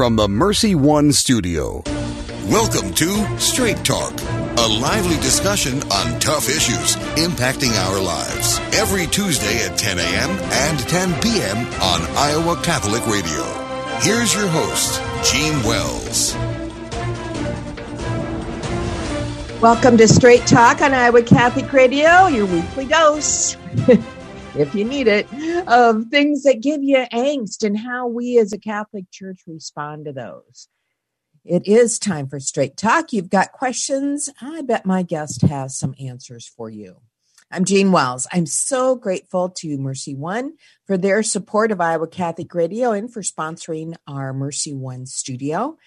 from the Mercy One studio. Welcome to Straight Talk, a lively discussion on tough issues impacting our lives. Every Tuesday at 10 a.m. and 10 p.m. on Iowa Catholic Radio. Here's your host, Jean Wells. Welcome to Straight Talk on Iowa Catholic Radio, your weekly dose, if you need it, of things that give you angst and how we as a Catholic Church respond to those. It is time for Straight Talk. You've got questions. I bet my guest has some answers for you. I'm Jean Wells. I'm so grateful to Mercy One for their support of Iowa Catholic Radio and for sponsoring our Mercy One studio.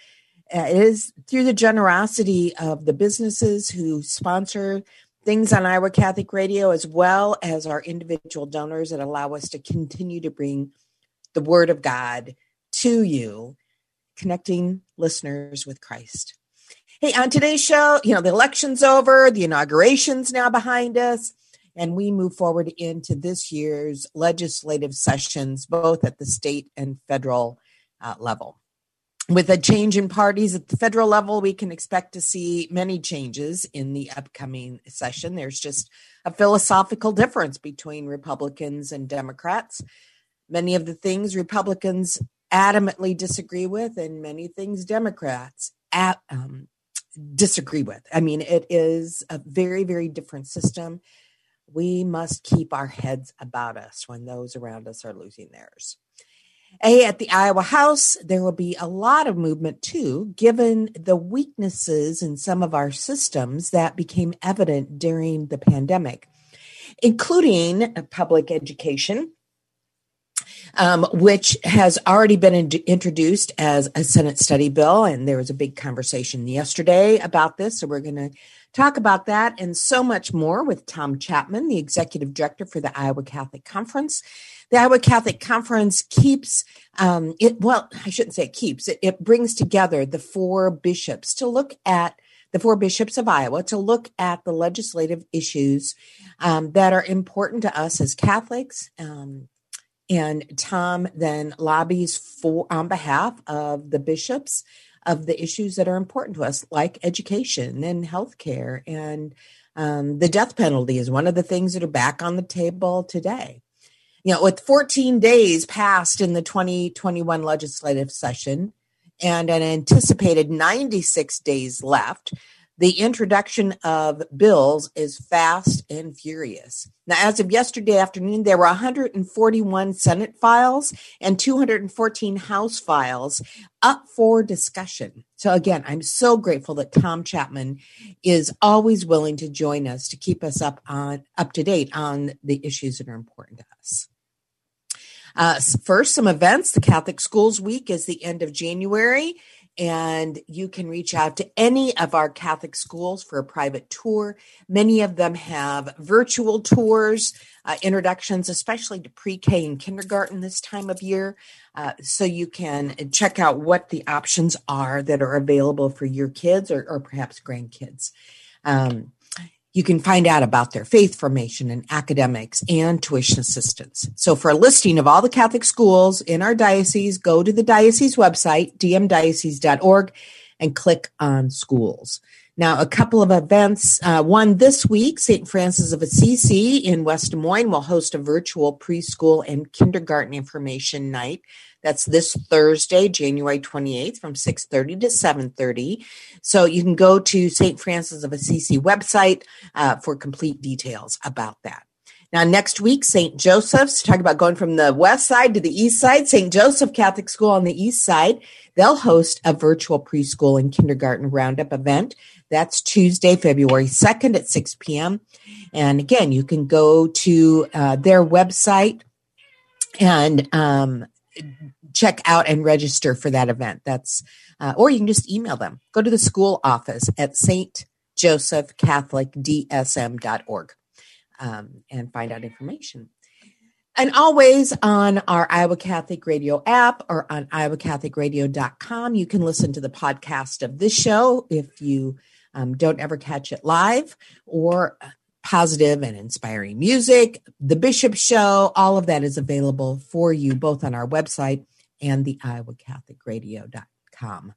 It is through the generosity of the businesses who sponsor things on Iowa Catholic Radio, as well as our individual donors, that allow us to continue to bring the Word of God to you, connecting listeners with Christ. Hey, on today's show, the election's over, the inauguration's now behind us, and we move forward into this year's legislative sessions, both at the state and federal level. With a change in parties at the federal level, we can expect to see many changes in the upcoming session. There's just a philosophical difference between Republicans and Democrats. Many of the things Republicans adamantly disagree with, and many things Democrats disagree with. I mean, it is a very, very different system. We must keep our heads about us when those around us are losing theirs. At the Iowa House, there will be a lot of movement, too, given the weaknesses in some of our systems that became evident during the pandemic, including public education, which has already been introduced as a Senate study bill. And there was a big conversation yesterday about this. So we're going to talk about that and so much more with Tom Chapman, the executive director for the Iowa Catholic Conference. The Iowa Catholic Conference keeps, it brings together the four bishops to look at, the four bishops of Iowa, to look at the legislative issues that are important to us as Catholics. And Tom then lobbies on behalf of the bishops of the issues that are important to us, like education and healthcare. And the death penalty is one of the things that are back on the table today. With 14 days passed in the 2021 legislative session and an anticipated 96 days left, the introduction of bills is fast and furious. Now, as of yesterday afternoon, there were 141 Senate files and 214 House files up for discussion. So again, I'm so grateful that Tom Chapman is always willing to join us to keep us up to date on the issues that are important to us. First, some events. The Catholic Schools Week is the end of January, and you can reach out to any of our Catholic schools for a private tour. Many of them have virtual tours, introductions, especially to pre-K and kindergarten this time of year. So you can check out what the options are that are available for your kids or perhaps grandkids. You can find out about their faith formation and academics and tuition assistance. So for a listing of all the Catholic schools in our diocese, go to the diocese website, dmdiocese.org, and click on schools. Now, a couple of events. One this week, St. Francis of Assisi in West Des Moines will host a virtual preschool and kindergarten information night. That's this Thursday, January 28th from 6:30 to 7:30. So you can go to St. Francis of Assisi website for complete details about that. Now, next week, St. Joseph's, talk about going from the west side to the east side, St. Joseph Catholic School on the east side, they'll host a virtual preschool and kindergarten roundup event. That's Tuesday, February 2nd at 6 p.m. And again, you can go to their website and check out and register for that event. That's, or you can just email them. Go to the school office at saintjosephcatholicdsm.org and find out information. And always on our Iowa Catholic Radio app or on iowacatholicradio.com, you can listen to the podcast of this show if you don't ever catch it live, or positive and inspiring music, the Bishop Show, all of that is available for you both on our website and the iowacatholicradio.com permarsecurity.com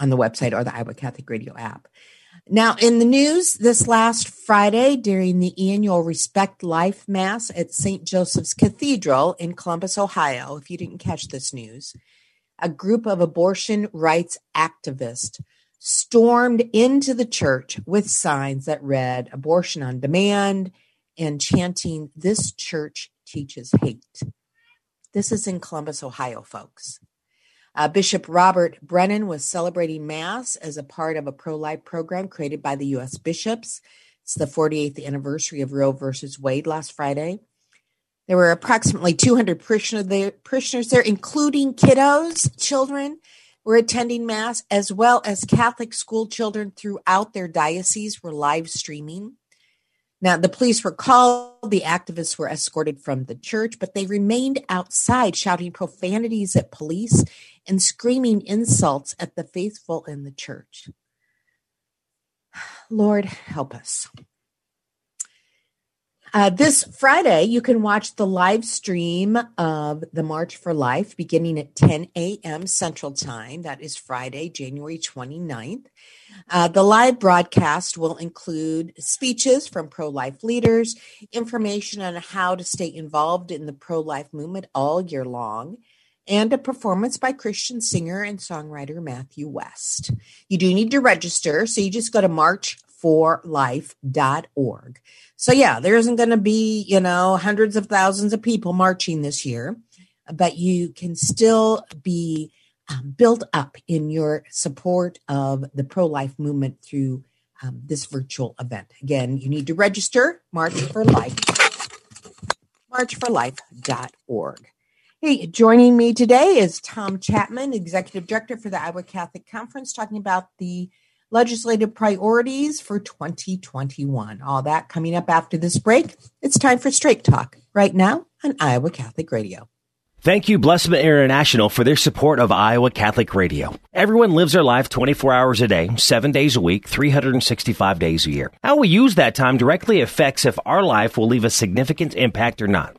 on the website or the Iowa Catholic Radio app. Now, in the news, this last Friday during the annual Respect Life Mass at St. Joseph's Cathedral in Columbus, Ohio, if you didn't catch this news, a group of abortion rights activists stormed into the church with signs that read "Abortion on Demand" and chanting, "This church teaches hate." This is in Columbus, Ohio, folks. Bishop Robert Brennan was celebrating Mass as a part of a pro-life program created by the U.S. bishops. It's the 48th anniversary of Roe versus Wade last Friday. There were approximately 200 parishioners there, including kiddos. Children were attending Mass, as well as Catholic school children throughout their diocese were live streaming. Now, the police were called, the activists were escorted from the church, but they remained outside shouting profanities at police and screaming insults at the faithful in the church. Lord, help us. This Friday, you can watch the live stream of the March for Life beginning at 10 a.m. Central Time. That is Friday, January 29th. The live broadcast will include speeches from pro-life leaders, information on how to stay involved in the pro-life movement all year long, and a performance by Christian singer and songwriter Matthew West. You do need to register, so you just go to marchforlife.org. So yeah, there isn't going to be, hundreds of thousands of people marching this year, but you can still be built up in your support of the pro-life movement through this virtual event. Again, you need to register, March for Life, marchforlife.org. Hey, joining me today is Tom Chapman, Executive Director for the Iowa Catholic Conference, talking about the legislative priorities for 2021. All that coming up after this break. It's time for Straight Talk right now on Iowa Catholic Radio. Thank you, Blessman International, for their support of Iowa Catholic Radio. Everyone lives their life 24 hours a day, 7 days a week, 365 days a year. How we use that time directly affects if our life will leave a significant impact or not.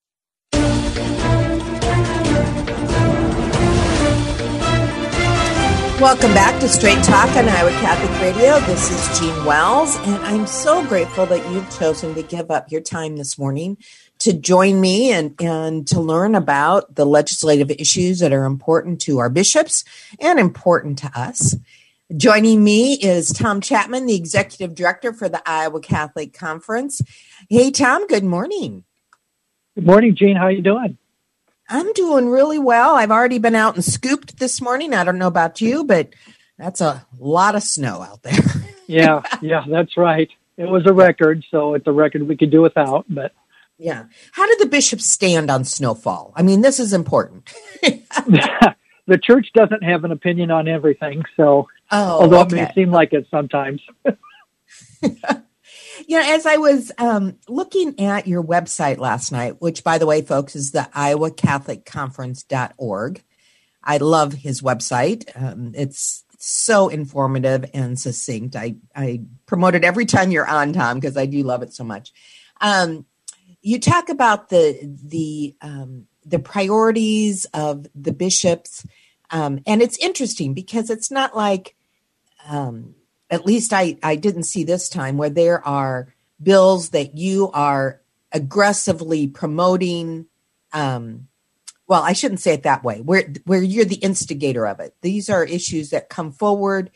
Welcome back to Straight Talk on Iowa Catholic Radio. This is Jean Wells, and I'm so grateful that you've chosen to give up your time this morning to join me and to learn about the legislative issues that are important to our bishops and important to us. Joining me is Tom Chapman, the Executive Director for the Iowa Catholic Conference. Hey, Tom, good morning. Good morning, Jean. How are you doing? I'm doing really well. I've already been out and scooped this morning. I don't know about you, but that's a lot of snow out there. Yeah, that's right. It was a record, so it's a record we could do without. But yeah. How did the bishops stand on snowfall? I mean, this is important. The church doesn't have an opinion on everything, so although it may seem like it sometimes. As I was looking at your website last night, which, by the way, folks, is the iowacatholicconference.org. I love his website. It's so informative and succinct. I promote it every time you're on, Tom, because I do love it so much. You talk about the priorities of the bishops, and it's interesting because it's not like at least I didn't see this time, where there are bills that you are aggressively promoting. Well, I shouldn't say it that way, where you're the instigator of it. These are issues that come forward.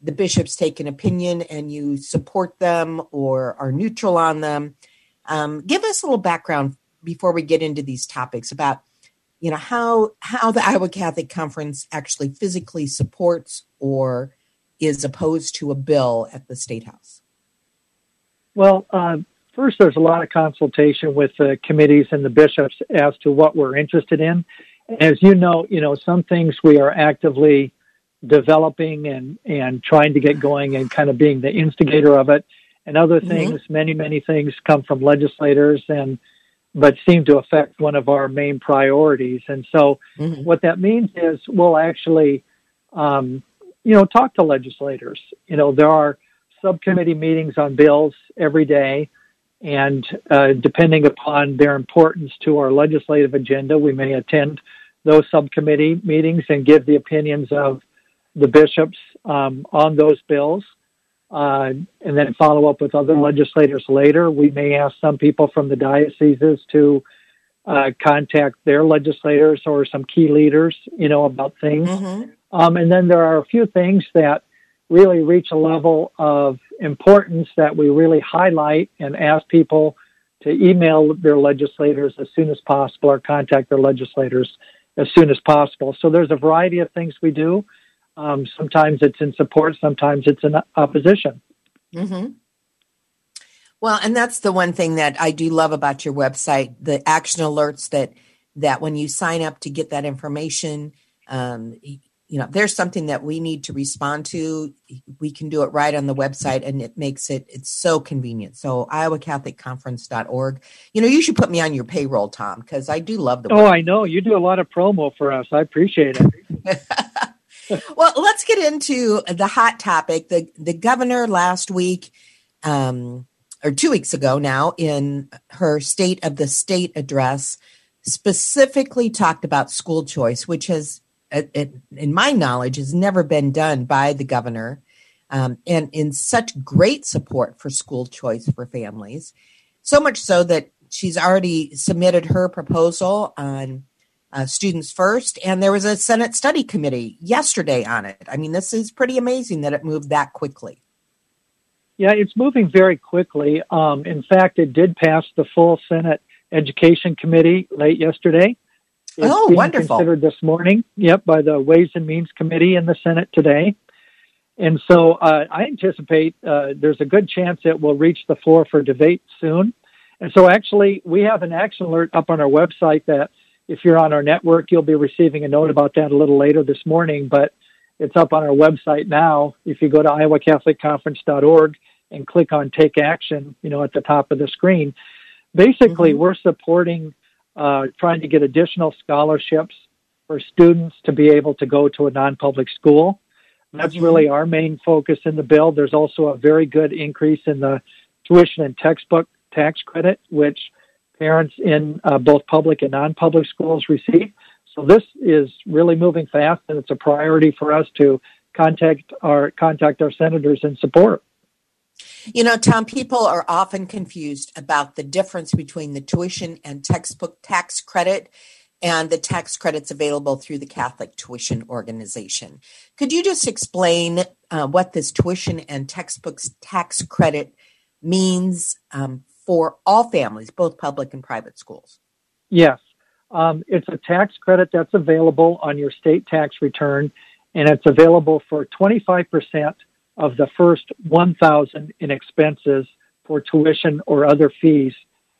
The bishops take an opinion and you support them or are neutral on them. Give us a little background before we get into these topics about, how the Iowa Catholic Conference actually physically supports or is opposed to a bill at the State House? Well, first, there's a lot of consultation with the committees and the bishops as to what we're interested in. As you know, some things we are actively developing and trying to get going and kind of being the instigator of it. And other things, many things come from legislators but seem to affect one of our main priorities. And so what that means is we'll actually talk to legislators. There are subcommittee meetings on bills every day, and depending upon their importance to our legislative agenda, we may attend those subcommittee meetings and give the opinions of the bishops on those bills, and then follow up with other legislators later. We may ask some people from the dioceses to contact their legislators or some key leaders, about things. And then there are a few things that really reach a level of importance that we really highlight and ask people to email their legislators as soon as possible or contact their legislators as soon as possible. So there's a variety of things we do. Sometimes it's in support, sometimes it's in opposition. Well, and that's the one thing that I do love about your website, the action alerts that when you sign up to get that information, if there's something that we need to respond to, we can do it right on the website, and it makes it's so convenient. So iowacatholicconference.org. You should put me on your payroll, Tom, because I do love the website. Oh, I know. You do a lot of promo for us. I appreciate it. Well, let's get into the hot topic. The governor last week, or 2 weeks ago now, in her State of the State address, specifically talked about school choice, which has, in my knowledge, has never been done by the governor, and in such great support for school choice for families, so much so that she's already submitted her proposal on Students First, and there was a Senate study committee yesterday on it. I mean, this is pretty amazing that it moved that quickly. Yeah, it's moving very quickly. In fact, it did pass the full Senate Education Committee late yesterday. It's being wonderful. Considered this morning, by the Ways and Means Committee in the Senate today. And so I anticipate there's a good chance it will reach the floor for debate soon. And so actually, we have an action alert up on our website that if you're on our network, you'll be receiving a note about that a little later this morning, but it's up on our website now. If you go to iowacatholicconference.org and click on Take Action, you know, at the top of the screen, basically we're supporting trying to get additional scholarships for students to be able to go to a non-public school. That's really our main focus in the bill. There's also a very good increase in the tuition and textbook tax credit, which parents in both public and non-public schools receive. So this is really moving fast, and it's a priority for us to contact our senators in support. You know, Tom, people are often confused about the difference between the tuition and textbook tax credit and the tax credits available through the Catholic Tuition Organization. Could you just explain what this tuition and textbooks tax credit means for all families, both public and private schools? Yes. It's a tax credit that's available on your state tax return, and it's available for 25% of the first $1,000 in expenses for tuition or other fees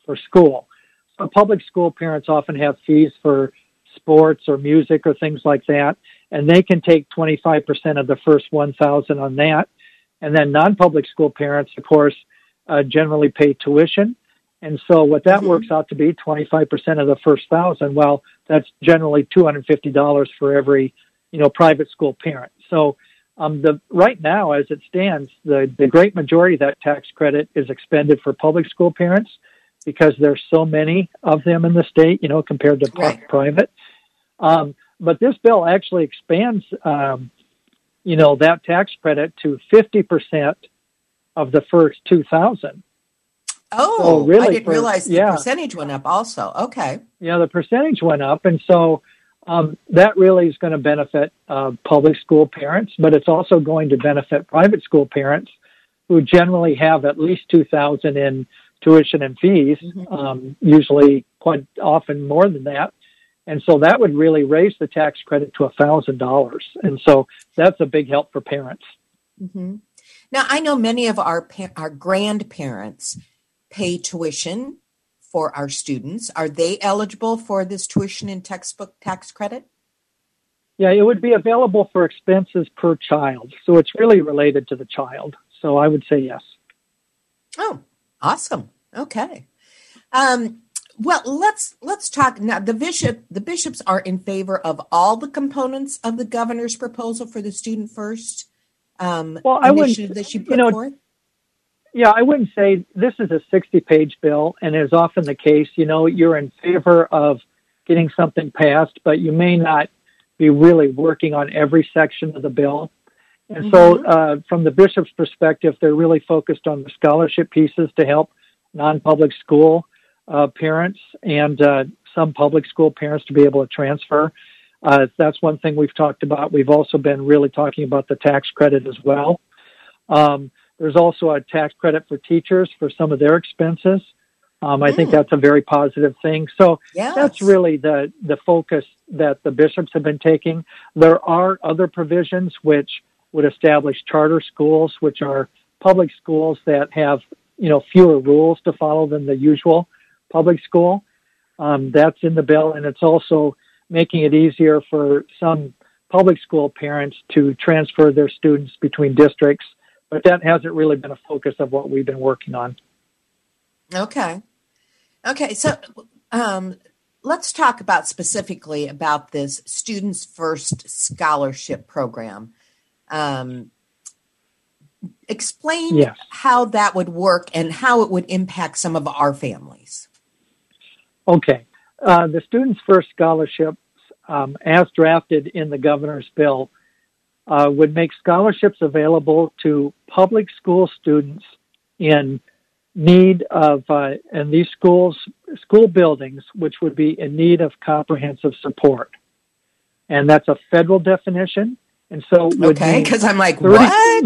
for school. So public school parents often have fees for sports or music or things like that, and they can take 25% of the first $1,000 on that. And then non-public school parents, of course, generally pay tuition. And so what that works out to be, 25% of the first $1,000, well, that's generally $250 for every, you know, private school parent. So right now, as it stands, the great majority of that tax credit is expended for public school parents because there's so many of them in the state, you know, compared to private. But this bill actually expands, you know, that tax credit to 50% of the first $2,000. Oh, so really, I didn't realize the percentage went up also. Okay. Yeah, the percentage went up. And so that really is going to benefit public school parents, but it's also going to benefit private school parents who generally have at least $2,000 in tuition and fees, usually quite often more than that. And so that would really raise the tax credit to $1,000. And so that's a big help for parents. Mm-hmm. Now, I know many of our grandparents pay tuition for our students. Are they eligible for this tuition and textbook tax credit? Yeah, it would be available for expenses per child. So it's really related to the child. So I would say yes. Oh, awesome. Okay. Well, let's talk now. The bishops are in favor of all the components of the governor's proposal for the Student First initiative that she put forth. Yeah, I wouldn't say this is a 60-page bill, and is often the case, you know, you're in favor of getting something passed, but you may not be really working on every section of the bill. And so from the bishop's perspective, they're really focused on the scholarship pieces to help non-public school parents and some public school parents to be able to transfer. That's one thing we've talked about. We've also been really talking about the tax credit as well. There's also a tax credit for teachers for some of their expenses. I think that's a very positive thing. So that's really the focus that the bishops have been taking. There are other provisions which would establish charter schools, which are public schools that have, you know, fewer rules to follow than the usual public school. That's in the bill, and it's also making it easier for some public school parents to transfer their students between districts. But that hasn't really been a focus of what we've been working on. Okay. So let's talk about specifically about this Students First Scholarship Program. Explain how that would work and how it would impact some of our families. Okay. The Students First Scholarships, as drafted in the governor's bill, would make scholarships available to public school students in need of, and these school buildings, which would be in need of comprehensive support. And that's a federal definition. And so, because I'm like, what?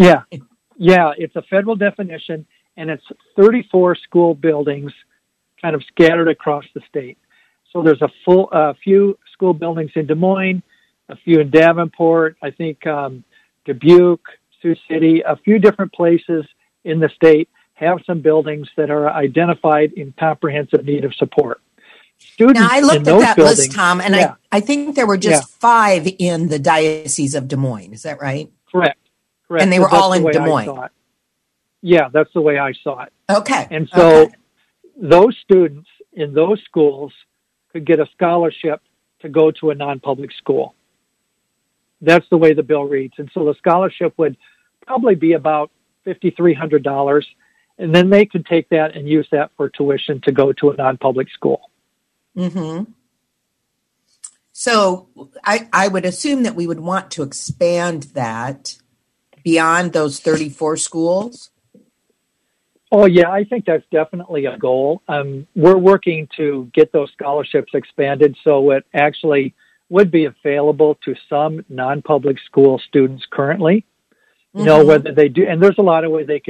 Yeah, it's a federal definition, and it's 34 school buildings kind of scattered across the state. So there's a few school buildings in Des Moines, a few in Davenport, I think Dubuque, Sioux City, a few different places in the state have some buildings that are identified in comprehensive need of support. Students now, I looked at that list, Tom, and yeah. I think there were just five in the Diocese of Des Moines. Is that right? Correct. And they were all in Des Moines. Yeah, that's the way I saw it. Okay. And so those students in those schools could get a scholarship to go to a non-public school. That's the way the bill reads. And so the scholarship would probably be about $5,300, and then they could take that and use that for tuition to go to a non-public school. Mm-hmm. So I would assume that we would want to expand that beyond those 34 schools. Oh, yeah, I think that's definitely a goal. We're working to get those scholarships expanded so it actually would be available to some non-public school students currently. You mm-hmm. know, whether they do, and there's a lot of ways they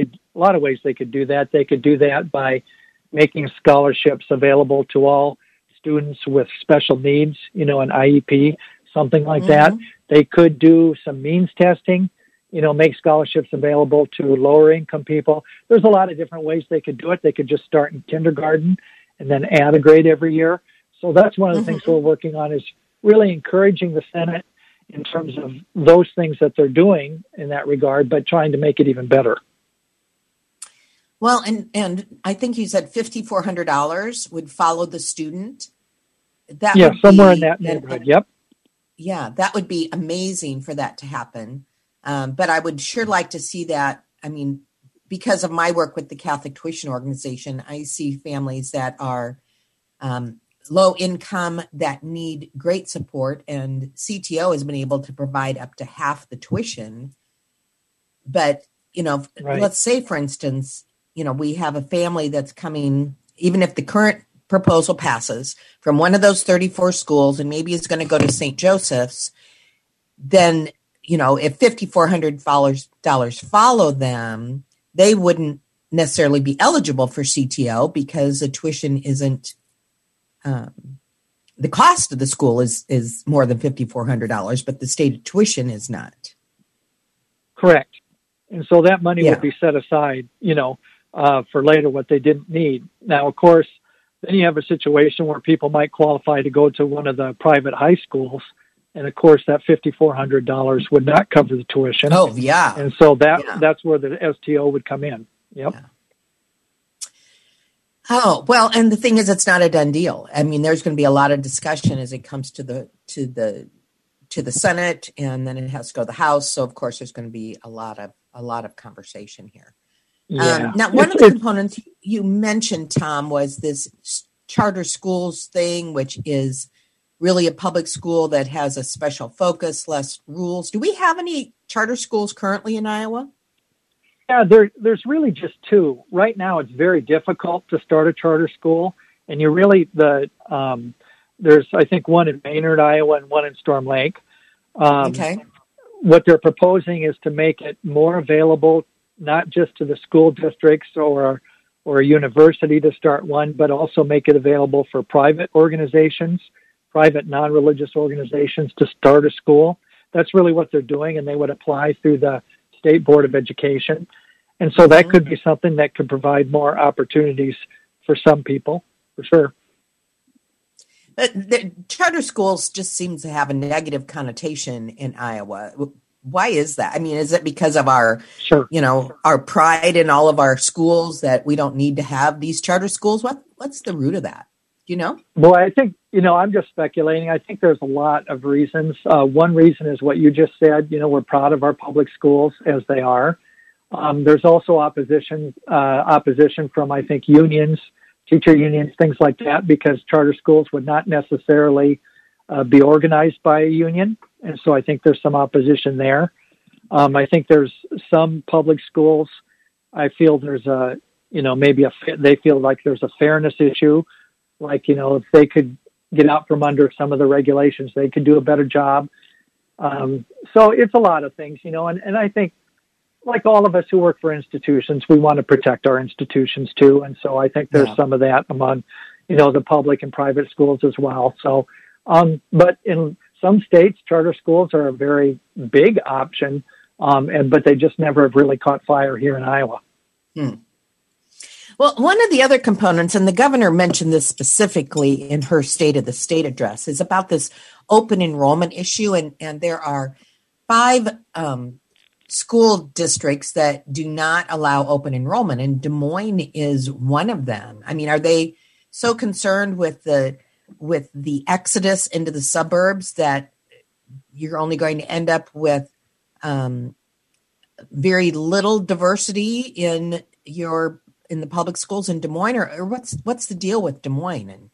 could do that. They could do that by making scholarships available to all students with special needs, you know, an IEP, something like mm-hmm. that. They could do some means testing. You know, make scholarships available to lower income people. There's a lot of different ways they could do it. They could just start in kindergarten and then add a grade every year. So that's one of the mm-hmm. things we're working on, is really encouraging the Senate in terms of those things that they're doing in that regard, but trying to make it even better. Well, and I think you said $5,400 would follow the student. That yeah, somewhere in that neighborhood, yep. Yeah, that would be amazing for that to happen. But I would sure like to see that. I mean, because of my work with the Catholic Tuition Organization, I see families that are low income that need great support, and CTO has been able to provide up to half the tuition. But, you know, right. Let's say, for instance, you know, we have a family that's coming, even if the current proposal passes, from one of those 34 schools, and maybe it's going to go to St. Joseph's, then you know, if $5,400 follow them, they wouldn't necessarily be eligible for CTO because the tuition isn't, the cost of the school is more than $5,400, but the state tuition is not. Correct. And so that money would be set aside, you know, for later what they didn't need. Now, of course, then you have a situation where people might qualify to go to one of the private high schools. And of course, that $5,400 would not cover the tuition. Oh, yeah. And so that's where the STO would come in. Yep. Yeah. Oh, well, and the thing is, it's not a done deal. I mean, there's going to be a lot of discussion as it comes to the Senate, and then it has to go to the House. So, of course, there's going to be a lot of conversation here. Yeah. Now, one of the components you mentioned, Tom, was this charter schools thing, which is really a public school that has a special focus, less rules. Do we have any charter schools currently in Iowa? Yeah, there's really just two. Right now, it's very difficult to start a charter school. And you really, there's, I think, one in Maynard, Iowa, and one in Storm Lake. Okay. What they're proposing is to make it more available, not just to the school districts or a university to start one, but also make it available for private organizations, private non-religious organizations to start a school. That's really what they're doing, and they would apply through the State Board of Education. And so that could be something that could provide more opportunities for some people, for sure. But the charter schools just seem to have a negative connotation in Iowa. Why is that? I mean, is it because of our, sure. you know, our pride in all of our schools that we don't need to have these charter schools? What's the root of that? You know? Well, I think, you know, I'm just speculating. I think there's a lot of reasons. One reason is what you just said. You know, we're proud of our public schools as they are. There's also opposition from, I think, unions, teacher unions, things like that, because charter schools would not necessarily be organized by a union. And so I think there's some opposition there. I think there's some public schools, I feel there's a, you know, maybe they feel like there's a fairness issue. Like, you know, if they could get out from under some of the regulations, they could do a better job. So it's a lot of things, you know, and I think, like all of us who work for institutions, we want to protect our institutions too. And so I think there's some of that among, you know, the public and private schools as well. So, but in some states, charter schools are a very big option, but they just never have really caught fire here in Iowa. Hmm. Well, one of the other components, and the governor mentioned this specifically in her State of the State address, is about this open enrollment issue. And there are five school districts that do not allow open enrollment, and Des Moines is one of them. I mean, are they so concerned with the exodus into the suburbs that you're only going to end up with very little diversity in the public schools in Des Moines, or what's the deal with Des Moines?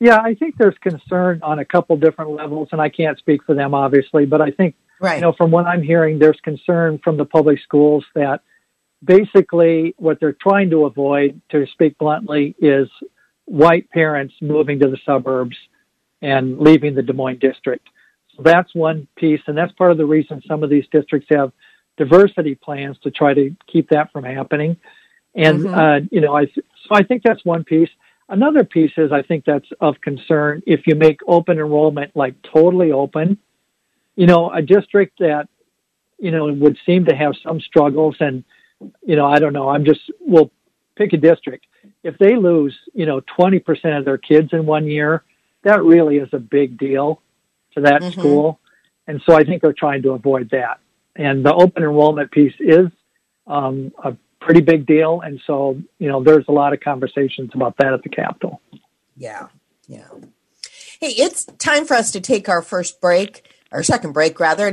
Yeah, I think there's concern on a couple different levels, and I can't speak for them, obviously, but I think, right, you know, from what I'm hearing, there's concern from the public schools that basically what they're trying to avoid, to speak bluntly, is white parents moving to the suburbs and leaving the Des Moines district. So that's one piece, and that's part of the reason some of these districts have diversity plans to try to keep that from happening. And, so I think that's one piece. Another piece is I think that's of concern if you make open enrollment like totally open. You know, a district that, you know, would seem to have some struggles and, you know, I don't know, we'll pick a district. If they lose, you know, 20% of their kids in one year, that really is a big deal to that school. And so I think they're trying to avoid that. And the open enrollment piece is a pretty big deal. And so, you know, there's a lot of conversations about that at the Capitol. Yeah. Hey, it's time for us to take our second break. And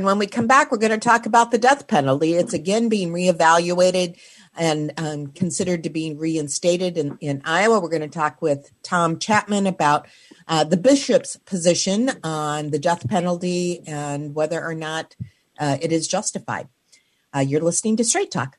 when we come back, we're going to talk about the death penalty. It's again being reevaluated and considered to be reinstated in Iowa. We're going to talk with Tom Chapman about the bishop's position on the death penalty and whether or not it is justified. You're listening to Straight Talk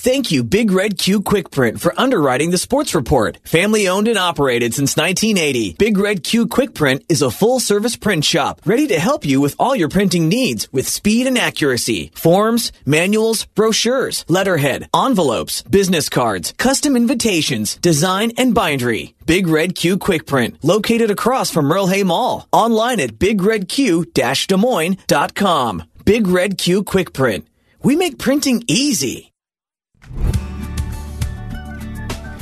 Thank you, Big Red Q Quick Print, for underwriting the sports report. Family owned and operated since 1980. Big Red Q Quick Print is a full service print shop ready to help you with all your printing needs with speed and accuracy. Forms, manuals, brochures, letterhead, envelopes, business cards, custom invitations, design, and bindery. Big Red Q Quick Print, located across from Merle Hay Mall. Online at bigredq-desmoines.com. Big Red Q Quick Print. We make printing easy.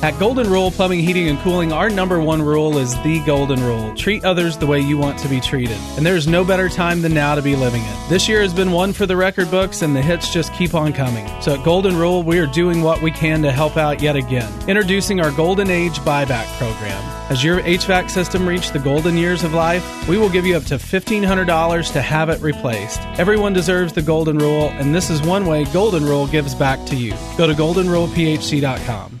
At Golden Rule Plumbing, Heating, and Cooling, our number one rule is the golden rule. Treat others the way you want to be treated. And there's no better time than now to be living it. This year has been one for the record books, and the hits just keep on coming. So at Golden Rule, we are doing what we can to help out yet again. Introducing our Golden Age Buyback Program. As your HVAC system reached the golden years of life, we will give you up to $1,500 to have it replaced. Everyone deserves the golden rule, and this is one way Golden Rule gives back to you. Go to goldenrulephc.com.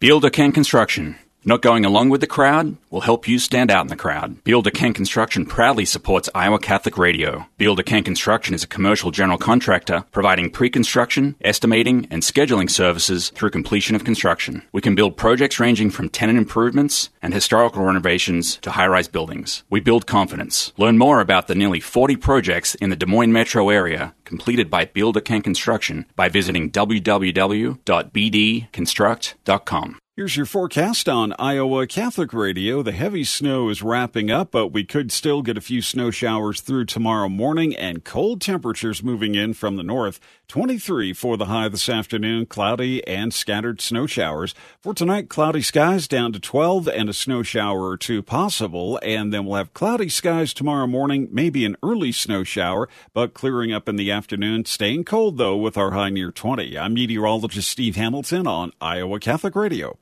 Builder Kent Construction. Not going along with the crowd will help you stand out in the crowd. Builder Kent Construction proudly supports Iowa Catholic Radio. Builder Kent Construction is a commercial general contractor providing pre-construction, estimating, and scheduling services through completion of construction. We can build projects ranging from tenant improvements and historical renovations to high-rise buildings. We build confidence. Learn more about the nearly 40 projects in the Des Moines metro area completed by Builder Kent Construction by visiting www.bdconstruct.com. Here's your forecast on Iowa Catholic Radio. The heavy snow is wrapping up, but we could still get a few snow showers through tomorrow morning, and cold temperatures moving in from the north. 23 for the high this afternoon, cloudy and scattered snow showers. For tonight, cloudy skies down to 12 and a snow shower or two possible, and then we'll have cloudy skies tomorrow morning, maybe an early snow shower, but clearing up in the afternoon, staying cold, though, with our high near 20. I'm meteorologist Steve Hamilton on Iowa Catholic Radio.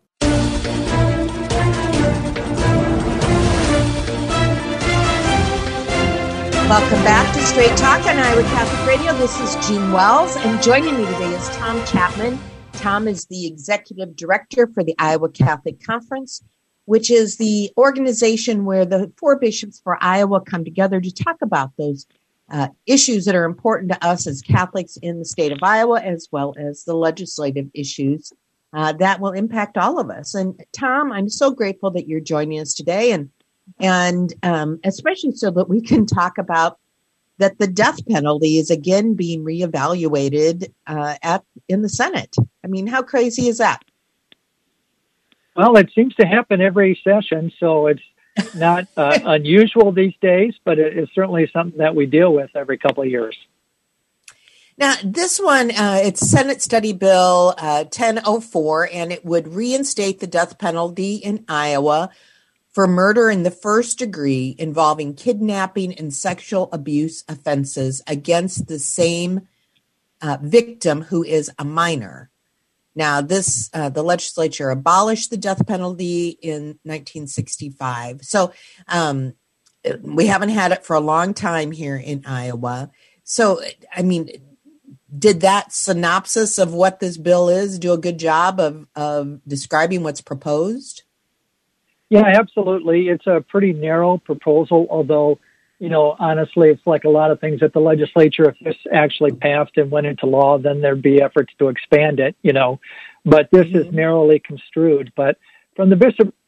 Welcome back to Straight Talk on Iowa Catholic Radio. This is Jean Wells, and joining me today is Tom Chapman. Tom is the Executive Director for the Iowa Catholic Conference, which is the organization where the four bishops for Iowa come together to talk about those issues that are important to us as Catholics in the state of Iowa, as well as the legislative issues that will impact all of us. And Tom, I'm so grateful that you're joining us today, and especially so that we can talk about that the death penalty is again being reevaluated in the Senate. I mean, how crazy is that? Well, it seems to happen every session, so it's not unusual these days, but it is certainly something that we deal with every couple of years. Now, this one, it's Senate Study Bill 1004, and it would reinstate the death penalty in Iowa for murder in the first degree involving kidnapping and sexual abuse offenses against the same victim who is a minor. Now, this the legislature abolished the death penalty in 1965. So we haven't had it for a long time here in Iowa. So, I mean, did that synopsis of what this bill is do a good job of describing what's proposed? Yeah, absolutely. It's a pretty narrow proposal, although, you know, honestly, it's like a lot of things at the legislature. If this actually passed and went into law, then there'd be efforts to expand it, you know. But this is narrowly construed. But from the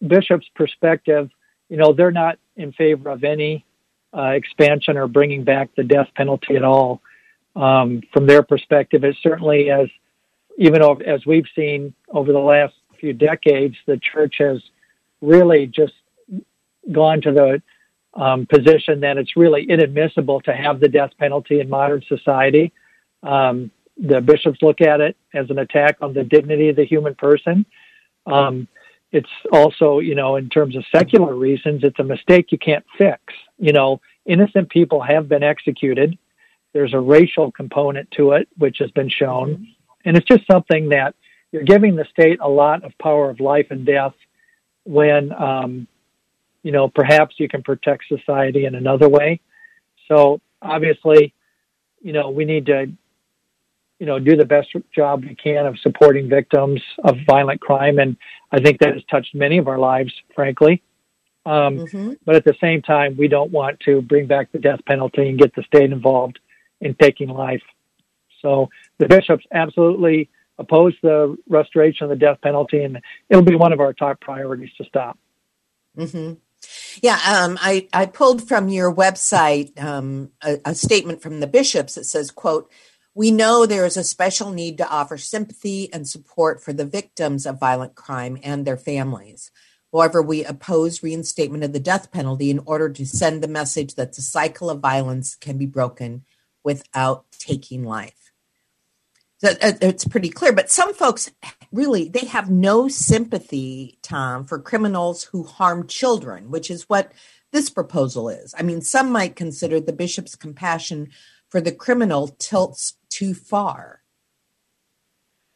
bishop's perspective, you know, they're not in favor of any expansion or bringing back the death penalty at all. From their perspective, it certainly, as we've seen over the last few decades, the church has really just gone to the position that it's really inadmissible to have the death penalty in modern society. The bishops look at it as an attack on the dignity of the human person. It's also, you know, in terms of secular reasons, it's a mistake you can't fix. You know, innocent people have been executed. There's a racial component to it, which has been shown. And it's just something that you're giving the state a lot of power of life and death when, you know, perhaps you can protect society in another way. So obviously, you know, we need to, you know, do the best job we can of supporting victims of violent crime. And I think that has touched many of our lives, frankly. But at the same time, we don't want to bring back the death penalty and get the state involved in taking life. So the bishops absolutely oppose the restoration of the death penalty, and it'll be one of our top priorities to stop. Yeah, I pulled from your website a statement from the bishops that says, quote, "We know there is a special need to offer sympathy and support for the victims of violent crime and their families. However, we oppose reinstatement of the death penalty in order to send the message that the cycle of violence can be broken without taking life." So it's pretty clear, but some folks really, they have no sympathy, Tom, for criminals who harm children, which is what this proposal is. I mean, some might consider the bishop's compassion for the criminal tilts too far.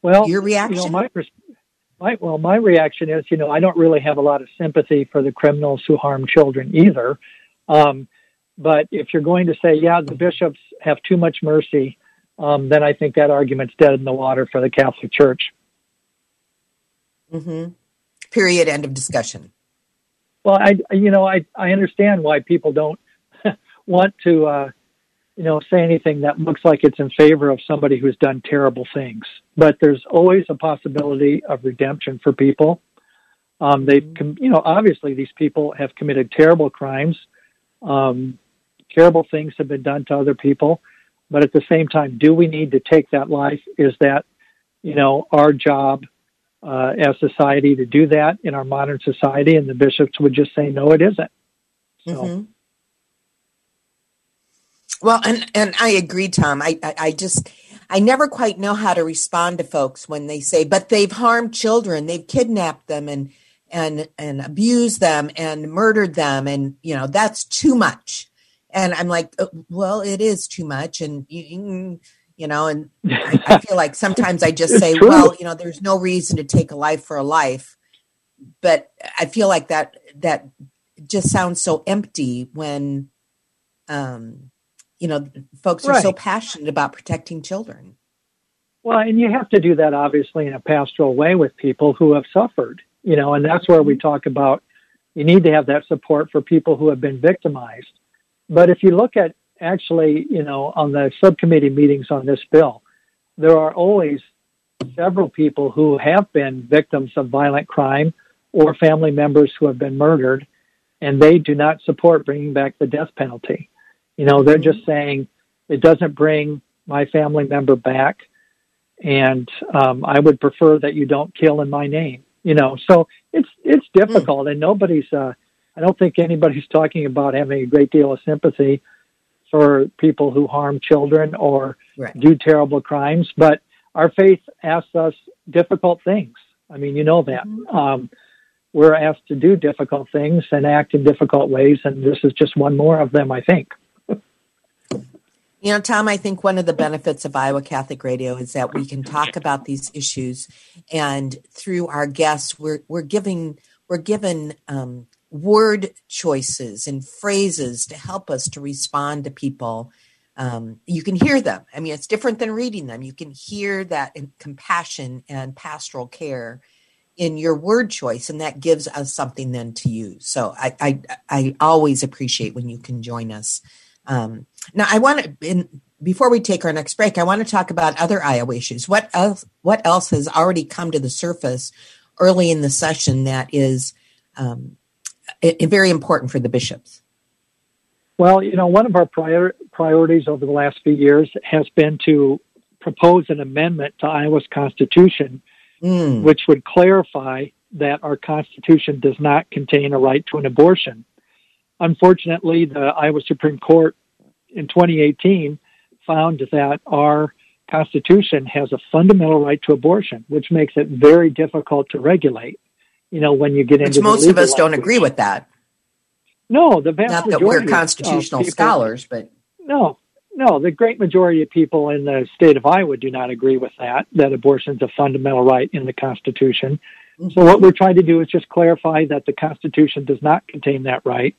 Well, your reaction? You know, my reaction is, you know, I don't really have a lot of sympathy for the criminals who harm children either. But if you're going to say, yeah, the bishops have too much mercy, then I think that argument's dead in the water for the Catholic Church. Period. End of discussion. Well, I understand why people don't want to, say anything that looks like it's in favor of somebody who's done terrible things. But there's always a possibility of redemption for people. Obviously these people have committed terrible crimes. Terrible things have been done to other people. But at the same time, do we need to take that life? Is that, our job as society to do that in our modern society? And the bishops would just say, no, it isn't. So. Mm-hmm. Well, and I agree, Tom. I never quite know how to respond to folks when they say, but they've harmed children, they've kidnapped them and abused them and murdered them. And, that's too much. And I'm like, well, it is too much. And, and I feel like sometimes I just say, well, there's no reason to take a life for a life. But I feel like that just sounds so empty when, folks are so passionate about protecting children. Well, and you have to do that, obviously, in a pastoral way with people who have suffered, and that's where we talk about you need to have that support for people who have been victimized. But if you look at actually, on the subcommittee meetings on this bill, there are always several people who have been victims of violent crime or family members who have been murdered, and they do not support bringing back the death penalty. They're just saying it doesn't bring my family member back, and I would prefer that you don't kill in my name. So it's difficult, and nobody's. I don't think anybody's talking about having a great deal of sympathy for people who harm children or do terrible crimes. But our faith asks us difficult things. I mean, that. We're asked to do difficult things and act in difficult ways, and this is just one more of them, I think. Tom, I think one of the benefits of Iowa Catholic Radio is that we can talk about these issues, and through our guests, we're given word choices and phrases to help us to respond to people. You can hear them. I mean, it's different than reading them. You can hear that compassion and pastoral care in your word choice, and that gives us something then to use. So I always appreciate when you can join us. Now, I want to, before we take our next break, I want to talk about other Iowa issues. What else has already come to the surface early in the session that is very important for the bishops? Well, one of our priorities over the last few years has been to propose an amendment to Iowa's Constitution, which would clarify that our Constitution does not contain a right to an abortion. Unfortunately, the Iowa Supreme Court in 2018 found that our Constitution has a fundamental right to abortion, which makes it very difficult to regulate, when you get into the legal language. Most of us don't agree with that. No, the vast majority. Not that we're constitutional scholars, but... No, the great majority of people in the state of Iowa do not agree with that abortion is a fundamental right in the Constitution. Mm-hmm. So what we're trying to do is just clarify that the Constitution does not contain that right.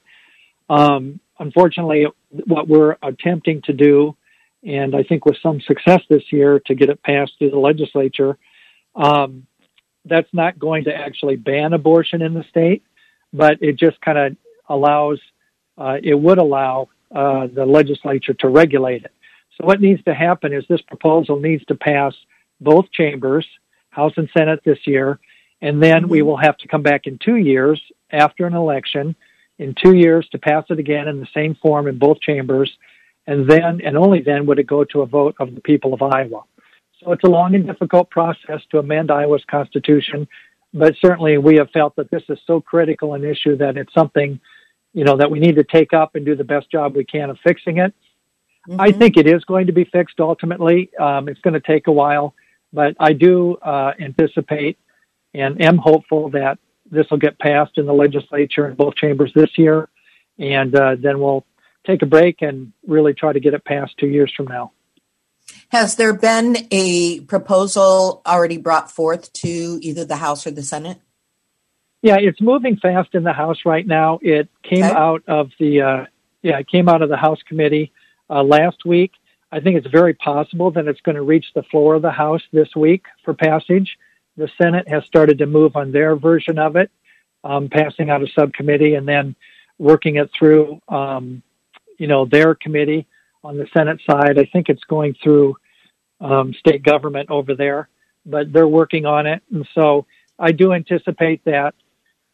Unfortunately, what we're attempting to do, and I think with some success this year to get it passed through the legislature, that's not going to actually ban abortion in the state, but it just kind of would allow the legislature to regulate it. So what needs to happen is this proposal needs to pass both chambers, House and Senate this year, and then we will have to come back in 2 years after an election to pass it again in the same form in both chambers, and then and only then would it go to a vote of the people of Iowa. So it's a long and difficult process to amend Iowa's Constitution, but certainly we have felt that this is so critical an issue that it's something, that we need to take up and do the best job we can of fixing it. Mm-hmm. I think it is going to be fixed ultimately. It's going to take a while, but I do anticipate and am hopeful that this will get passed in the legislature in both chambers this year, and then we'll take a break and really try to get it passed 2 years from now. Has there been a proposal already brought forth to either the House or the Senate? Yeah, it's moving fast in the House right now. It came out of the House committee last week. I think it's very possible that it's going to reach the floor of the House this week for passage. The Senate has started to move on their version of it, passing out a subcommittee and then working it through, their committee on the Senate side. I think it's going through state government over there, but they're working on it. And so I do anticipate that,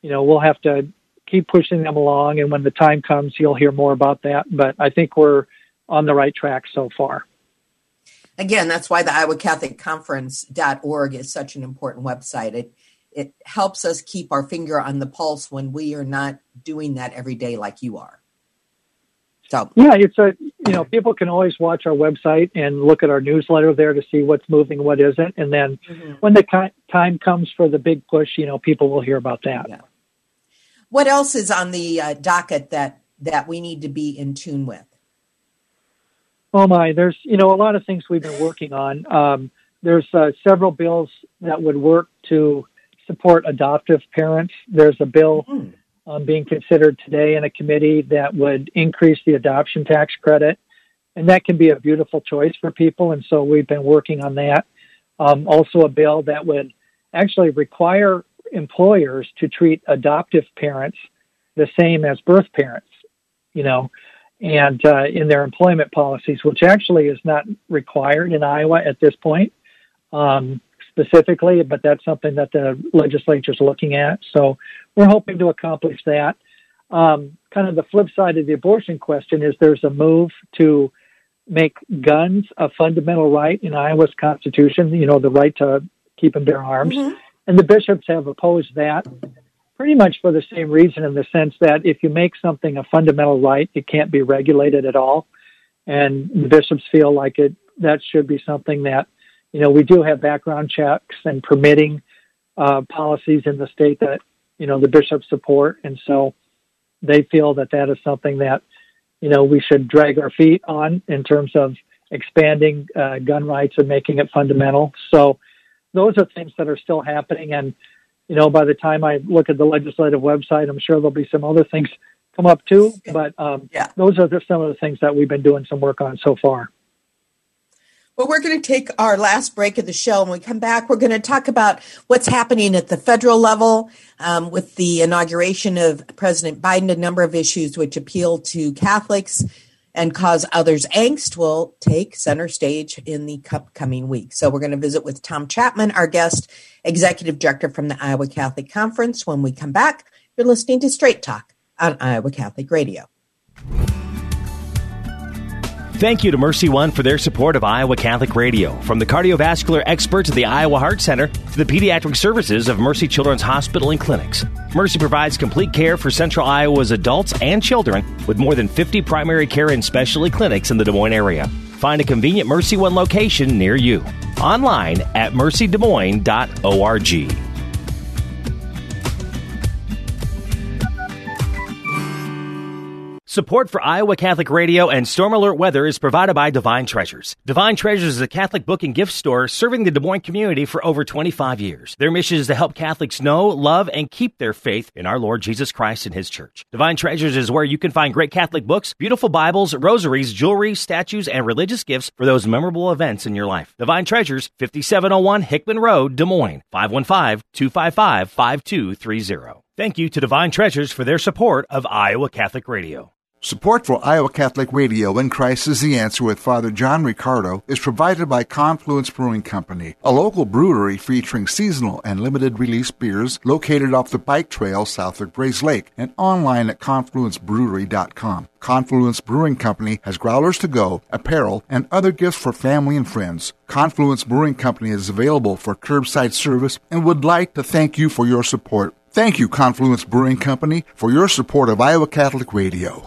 we'll have to keep pushing them along. And when the time comes, you'll hear more about that. But I think we're on the right track so far. Again, that's why the Iowa Catholic Conference.org is such an important website. It helps us keep our finger on the pulse when we are not doing that every day like you are. So yeah, it's people can always watch our website and look at our newsletter there to see what's moving, what isn't. And then when the time comes for the big push, people will hear about that. Yeah. What else is on the docket that we need to be in tune with? Oh my, there's, a lot of things we've been working on. There's several bills that would work to support adoptive parents. There's a bill being considered today in a committee that would increase the adoption tax credit. And that can be a beautiful choice for people. And so we've been working on that. Also a bill that would actually require employers to treat adoptive parents the same as birth parents, and in their employment policies, which actually is not required in Iowa at this point specifically, but that's something that the legislature is looking at. So we're hoping to accomplish that. Kind of the flip side of the abortion question is there's a move to make guns a fundamental right in Iowa's Constitution, the right to keep and bear arms. Mm-hmm. And the bishops have opposed that pretty much for the same reason, in the sense that if you make something a fundamental right, it can't be regulated at all. And the bishops feel like that should be something that, we do have background checks and permitting policies in the state that, the bishops support. And so they feel that is something that, we should drag our feet on in terms of expanding gun rights and making it fundamental. So those are things that are still happening. And by the time I look at the legislative website, I'm sure there'll be some other things come up too. But those are just some of the things that we've been doing some work on so far. Well, we're going to take our last break of the show. When we come back, we're going to talk about what's happening at the federal level with the inauguration of President Biden, a number of issues which appeal to Catholics and cause others angst will take center stage in the upcoming week. So we're going to visit with Tom Chapman, our guest, Executive Director from the Iowa Catholic Conference. When we come back, you're listening to Straight Talk on Iowa Catholic Radio. Thank you to Mercy One for their support of Iowa Catholic Radio. From the cardiovascular experts at the Iowa Heart Center to the pediatric services of Mercy Children's Hospital and Clinics, Mercy provides complete care for Central Iowa's adults and children with more than 50 primary care and specialty clinics in the Des Moines area. Find a convenient Mercy One location near you. Online at mercydesmoines.org. Support for Iowa Catholic Radio and Storm Alert Weather is provided by Divine Treasures. Divine Treasures is a Catholic book and gift store serving the Des Moines community for over 25 years. Their mission is to help Catholics know, love, and keep their faith in our Lord Jesus Christ and His Church. Divine Treasures is where you can find great Catholic books, beautiful Bibles, rosaries, jewelry, statues, and religious gifts for those memorable events in your life. Divine Treasures, 5701 Hickman Road, Des Moines, 515-255-5230. Thank you to Divine Treasures for their support of Iowa Catholic Radio. Support for Iowa Catholic Radio and Christ is the Answer with Father John Ricardo is provided by Confluence Brewing Company, a local brewery featuring seasonal and limited-release beers located off the bike trail south of Grays Lake and online at confluencebrewery.com. Confluence Brewing Company has growlers to go, apparel, and other gifts for family and friends. Confluence Brewing Company is available for curbside service and would like to thank you for your support. Thank you, Confluence Brewing Company, for your support of Iowa Catholic Radio.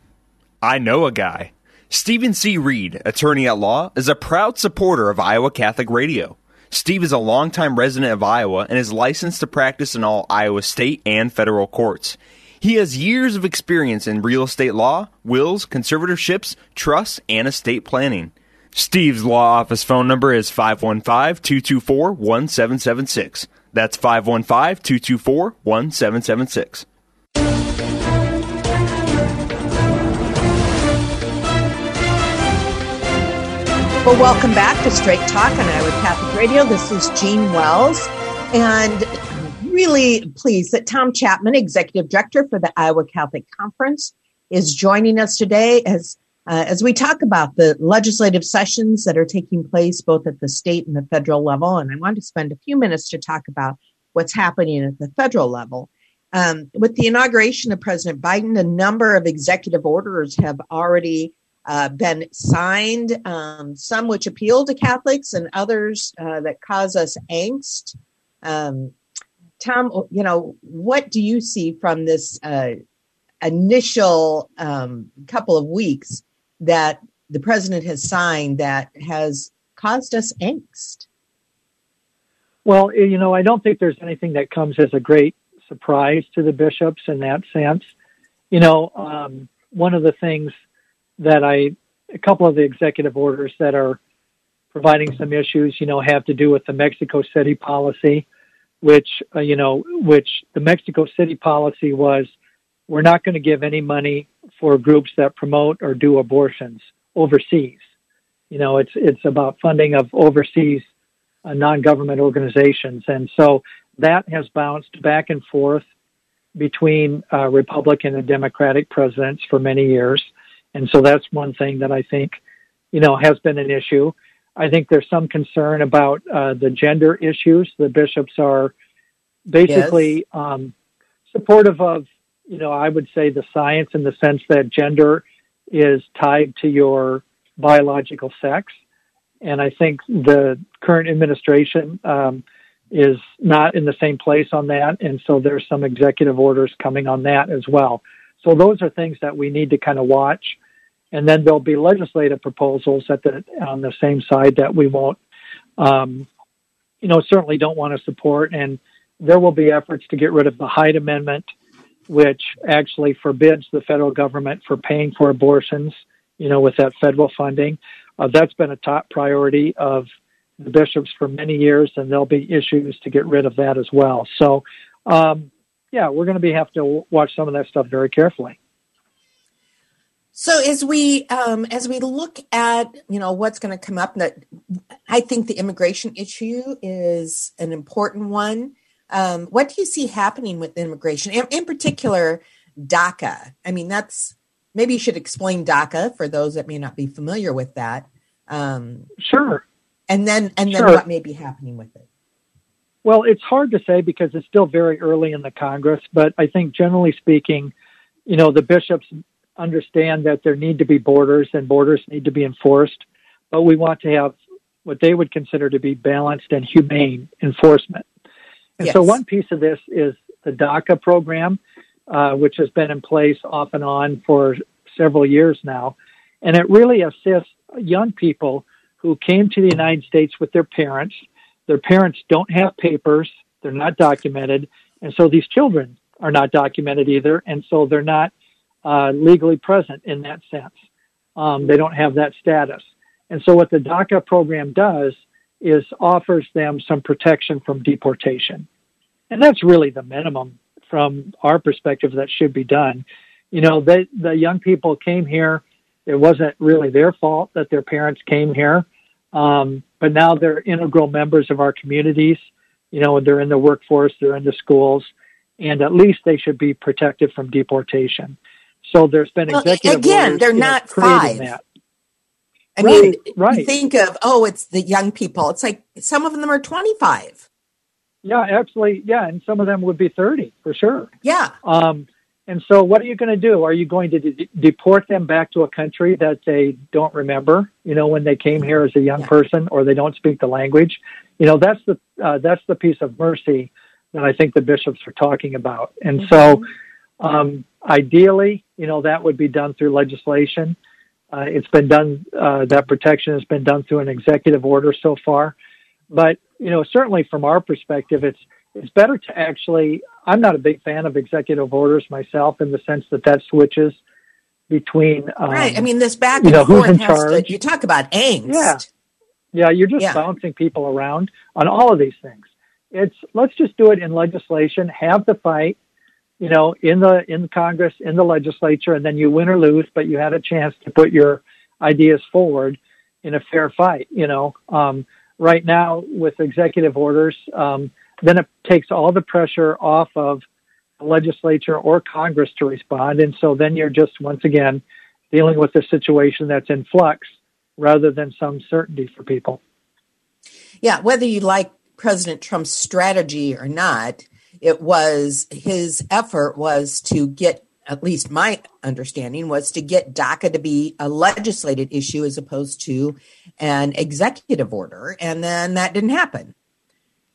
I know a guy. Stephen C. Reed, attorney at law, is a proud supporter of Iowa Catholic Radio. Steve is a longtime resident of Iowa and is licensed to practice in all Iowa state and federal courts. He has years of experience in real estate law, wills, conservatorships, trusts, and estate planning. Steve's law office phone number is 515-224-1776. That's 515-224-1776. Well, welcome back to Straight Talk on Iowa Catholic Radio. This is Jean Wells, and really pleased that Tom Chapman, Executive Director for the Iowa Catholic Conference, is joining us today as we talk about the legislative sessions that are taking place both at the state and the federal level. And I want to spend a few minutes to talk about what's happening at the federal level. With the inauguration of President Biden, a number of executive orders have already been signed, some which appeal to Catholics and others that cause us angst. Tom, you know, what do you see from this initial couple of weeks that the president has signed that has caused us angst? Well, you know, I don't think there's anything that comes as a great surprise to the bishops in that sense. You know, one of the things that a couple of the executive orders that are providing some issues, you know, have to do with the Mexico City policy, which the Mexico City policy was, we're not going to give any money for groups that promote or do abortions overseas. You know, it's about funding of overseas non-government organizations. And so that has bounced back and forth between Republican and Democratic presidents for many years. And so that's one thing that I think, you know, has been an issue. I think there's some concern about the gender issues. The bishops are basically yes. Supportive of, you know, I would say the science in the sense that gender is tied to your biological sex. And I think the current administration is not in the same place on that. And so there's some executive orders coming on that as well. So those are things that we need to kind of watch. And then there'll be legislative proposals on the same side that we won't, you know, certainly don't want to support. And there will be efforts to get rid of the Hyde Amendment, which actually forbids the federal government for paying for abortions, you know, with that federal funding. That's been a top priority of the bishops for many years, and there'll be issues to get rid of that as well. So, yeah, we're going to have to watch some of that stuff very carefully. So as we look at, you know, what's going to come up, I think the immigration issue is an important one. What do you see happening with immigration, in particular, DACA? I mean, that's maybe you should explain DACA for those that may not be familiar with that. Sure. And then sure. What may be happening with it? Well, it's hard to say because it's still very early in the Congress, but I think generally speaking, you know, the bishops understand that there need to be borders and borders need to be enforced, but we want to have what they would consider to be balanced and humane enforcement. And yes. So one piece of this is the DACA program, which has been in place off and on for several years now. And it really assists young people who came to the United States with their parents. Their parents don't have papers, they're not documented, and so these children are not documented either, and so they're not legally present in that sense. They don't have that status. And so what the DACA program does is offers them some protection from deportation. And that's really the minimum from our perspective that should be done. You know, the young people came here. It wasn't really their fault that their parents came here. But now they're integral members of our communities, you know, they're in the workforce, they're in the schools, and at least they should be protected from deportation. So there's been executive orders, they're not five. That. I mean, you think of, it's the young people. It's like some of them are 25. Yeah, actually, yeah, and some of them would be 30 for sure. Yeah. And so what are you going to do? Are you going to deport them back to a country that they don't remember, when they came here as a young person, or they don't speak the language? That's the piece of mercy that I think the bishops are talking about. And so ideally, that would be done through legislation. It's been done, that protection has been done through an executive order so far. But, certainly from our perspective, it's better to actually, I'm not a big fan of executive orders myself in the sense that switches between, right. I mean, this back and forth, who's in charge. You talk about angst. Yeah. You're just bouncing people around on all of these things. Let's just do it in legislation, have the fight, in Congress, in the legislature, and then you win or lose, but you had a chance to put your ideas forward in a fair fight, right now with executive orders, then it takes all the pressure off of the legislature or Congress to respond. And so then you're just, once again, dealing with a situation that's in flux rather than some certainty for people. Yeah, whether you like President Trump's strategy or not, his effort was to get, at least my understanding, was to get DACA to be a legislated issue as opposed to an executive order. And then that didn't happen.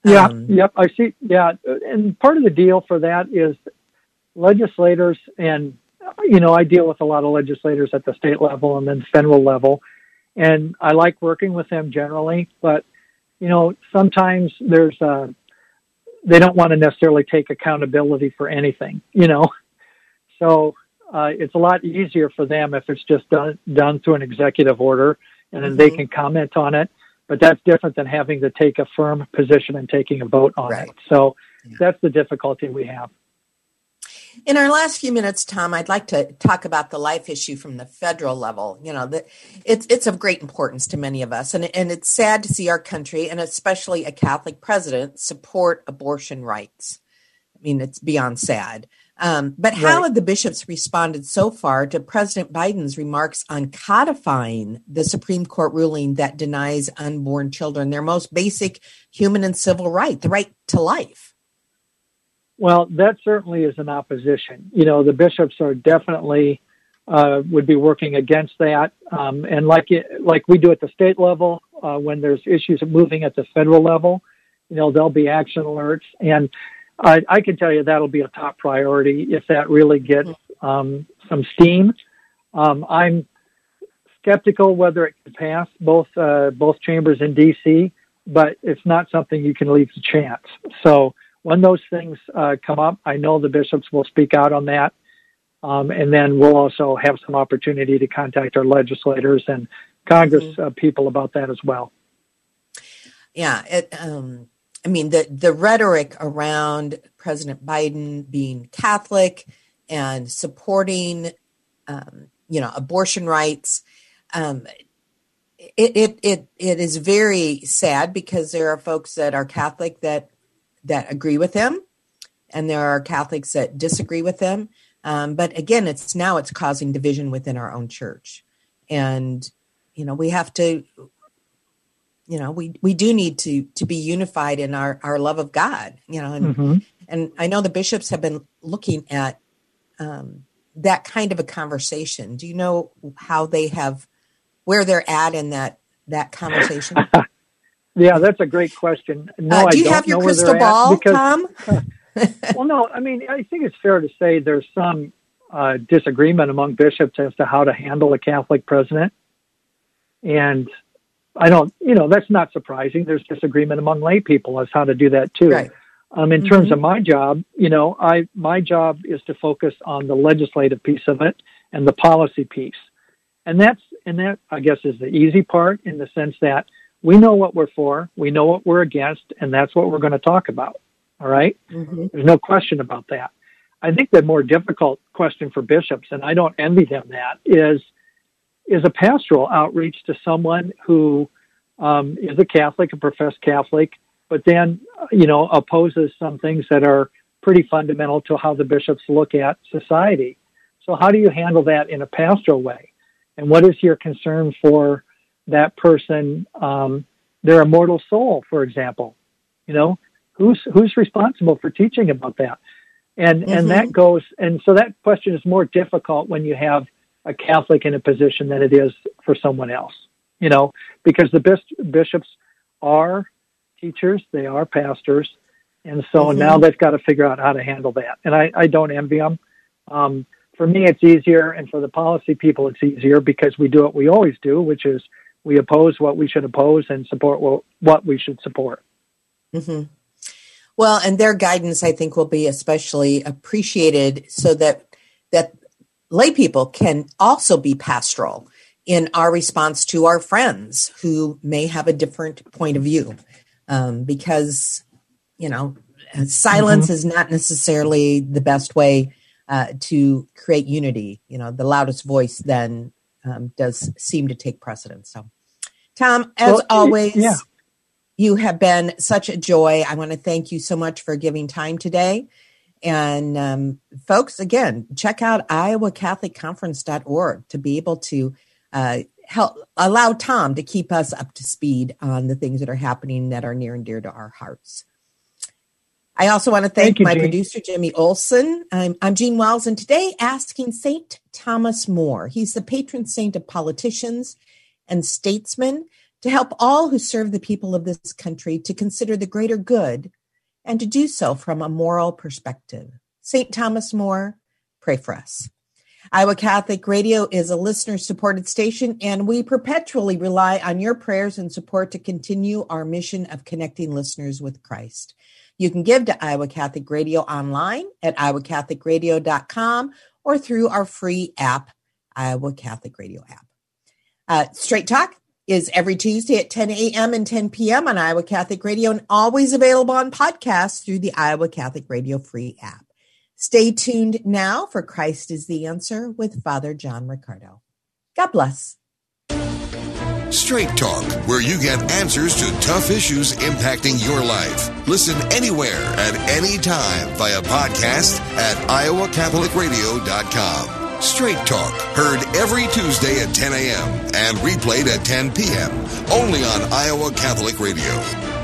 Yeah. Yep. I see. Yeah. And part of the deal for that is legislators, and, I deal with a lot of legislators at the state level and then federal level, and I like working with them generally, but, sometimes they don't want to necessarily take accountability for anything, So it's a lot easier for them if it's just done through an executive order, and then they can comment on it. But that's different than having to take a firm position and taking a vote on it. So that's the difficulty we have. In our last few minutes, Tom, I'd like to talk about the life issue from the federal level. It's of great importance to many of us. And it's sad to see our country, and especially a Catholic president, support abortion rights. I mean, it's beyond sad. But how have the bishops responded so far to President Biden's remarks on codifying the Supreme Court ruling that denies unborn children their most basic human and civil right, the right to life? Well, that certainly is an opposition. The bishops are definitely would be working against that. And like we do at the state level, when there's issues moving at the federal level, there'll be action alerts. And I can tell you that'll be a top priority if that really gets some steam. I'm skeptical whether it can pass both chambers in D.C., but it's not something you can leave to chance. So when those things come up, I know the bishops will speak out on that, and then we'll also have some opportunity to contact our legislators and Congress people about that as well. Yeah, the rhetoric around President Biden being Catholic and supporting, abortion rights, it is very sad because there are folks that are Catholic that agree with him, and there are Catholics that disagree with him. But again, it's causing division within our own church, and we have to. We do need to be unified in our love of God, and I know the bishops have been looking at that kind of a conversation. Do you know how they have, where they're at in that conversation? Yeah, that's a great question. No, do you have your crystal ball, Tom? Well, no, I mean, I think it's fair to say there's some disagreement among bishops as to how to handle a Catholic president. And I don't, that's not surprising. There's disagreement among lay people as how to do that too. Right. In terms of my job, my job is to focus on the legislative piece of it and the policy piece. And that I guess is the easy part in the sense that we know what we're for, we know what we're against, and that's what we're going to talk about. All right. There's no question about that. I think the more difficult question for bishops, and I don't envy them that, is a pastoral outreach to someone who is a Catholic, a professed Catholic, but then, opposes some things that are pretty fundamental to how the bishops look at society. So how do you handle that in a pastoral way? And what is your concern for that person, their immortal soul, for example? You know, who's responsible for teaching about that? And mm-hmm. and that goes, and so that question is more difficult when you have a Catholic in a position than it is for someone else, you know, because the bishops are teachers, they are pastors, and so mm-hmm. now they've got to figure out how to handle that. And I don't envy them. For me, it's easier, and for the policy people, it's easier because we do what we always do, which is we oppose what we should oppose and support what we should support. Mm-hmm. Well, and their guidance, I think, will be especially appreciated so that lay people can also be pastoral in our response to our friends who may have a different point of view, because, you know, silence mm-hmm. is not necessarily the best way to create unity. You know, the loudest voice then does seem to take precedence. So, Tom, as always, yeah. You have been such a joy. I want to thank you so much for giving time today. And folks, again, check out iowacatholicconference.org to be able to help allow Tom to keep us up to speed on the things that are happening that are near and dear to our hearts. I also want to thank you, my Jean. Producer, Jimmy Olson. I'm Jean Wells, and today asking St. Thomas More. He's the patron saint of politicians and statesmen, to help all who serve the people of this country to consider the greater good and to do so from a moral perspective. St. Thomas More, pray for us. Iowa Catholic Radio is a listener-supported station, and we perpetually rely on your prayers and support to continue our mission of connecting listeners with Christ. You can give to Iowa Catholic Radio online at iowacatholicradio.com or through our free app, Iowa Catholic Radio app. Straight Talk is every Tuesday at 10 a.m. and 10 p.m. on Iowa Catholic Radio, and always available on podcasts through the Iowa Catholic Radio free app. Stay tuned now for Christ is the Answer with Father John Ricardo. God bless. Straight Talk, where you get answers to tough issues impacting your life. Listen anywhere at any time via podcast at iowacatholicradio.com. Straight Talk, heard every Tuesday at 10 a.m. and replayed at 10 p.m. only on Iowa Catholic Radio.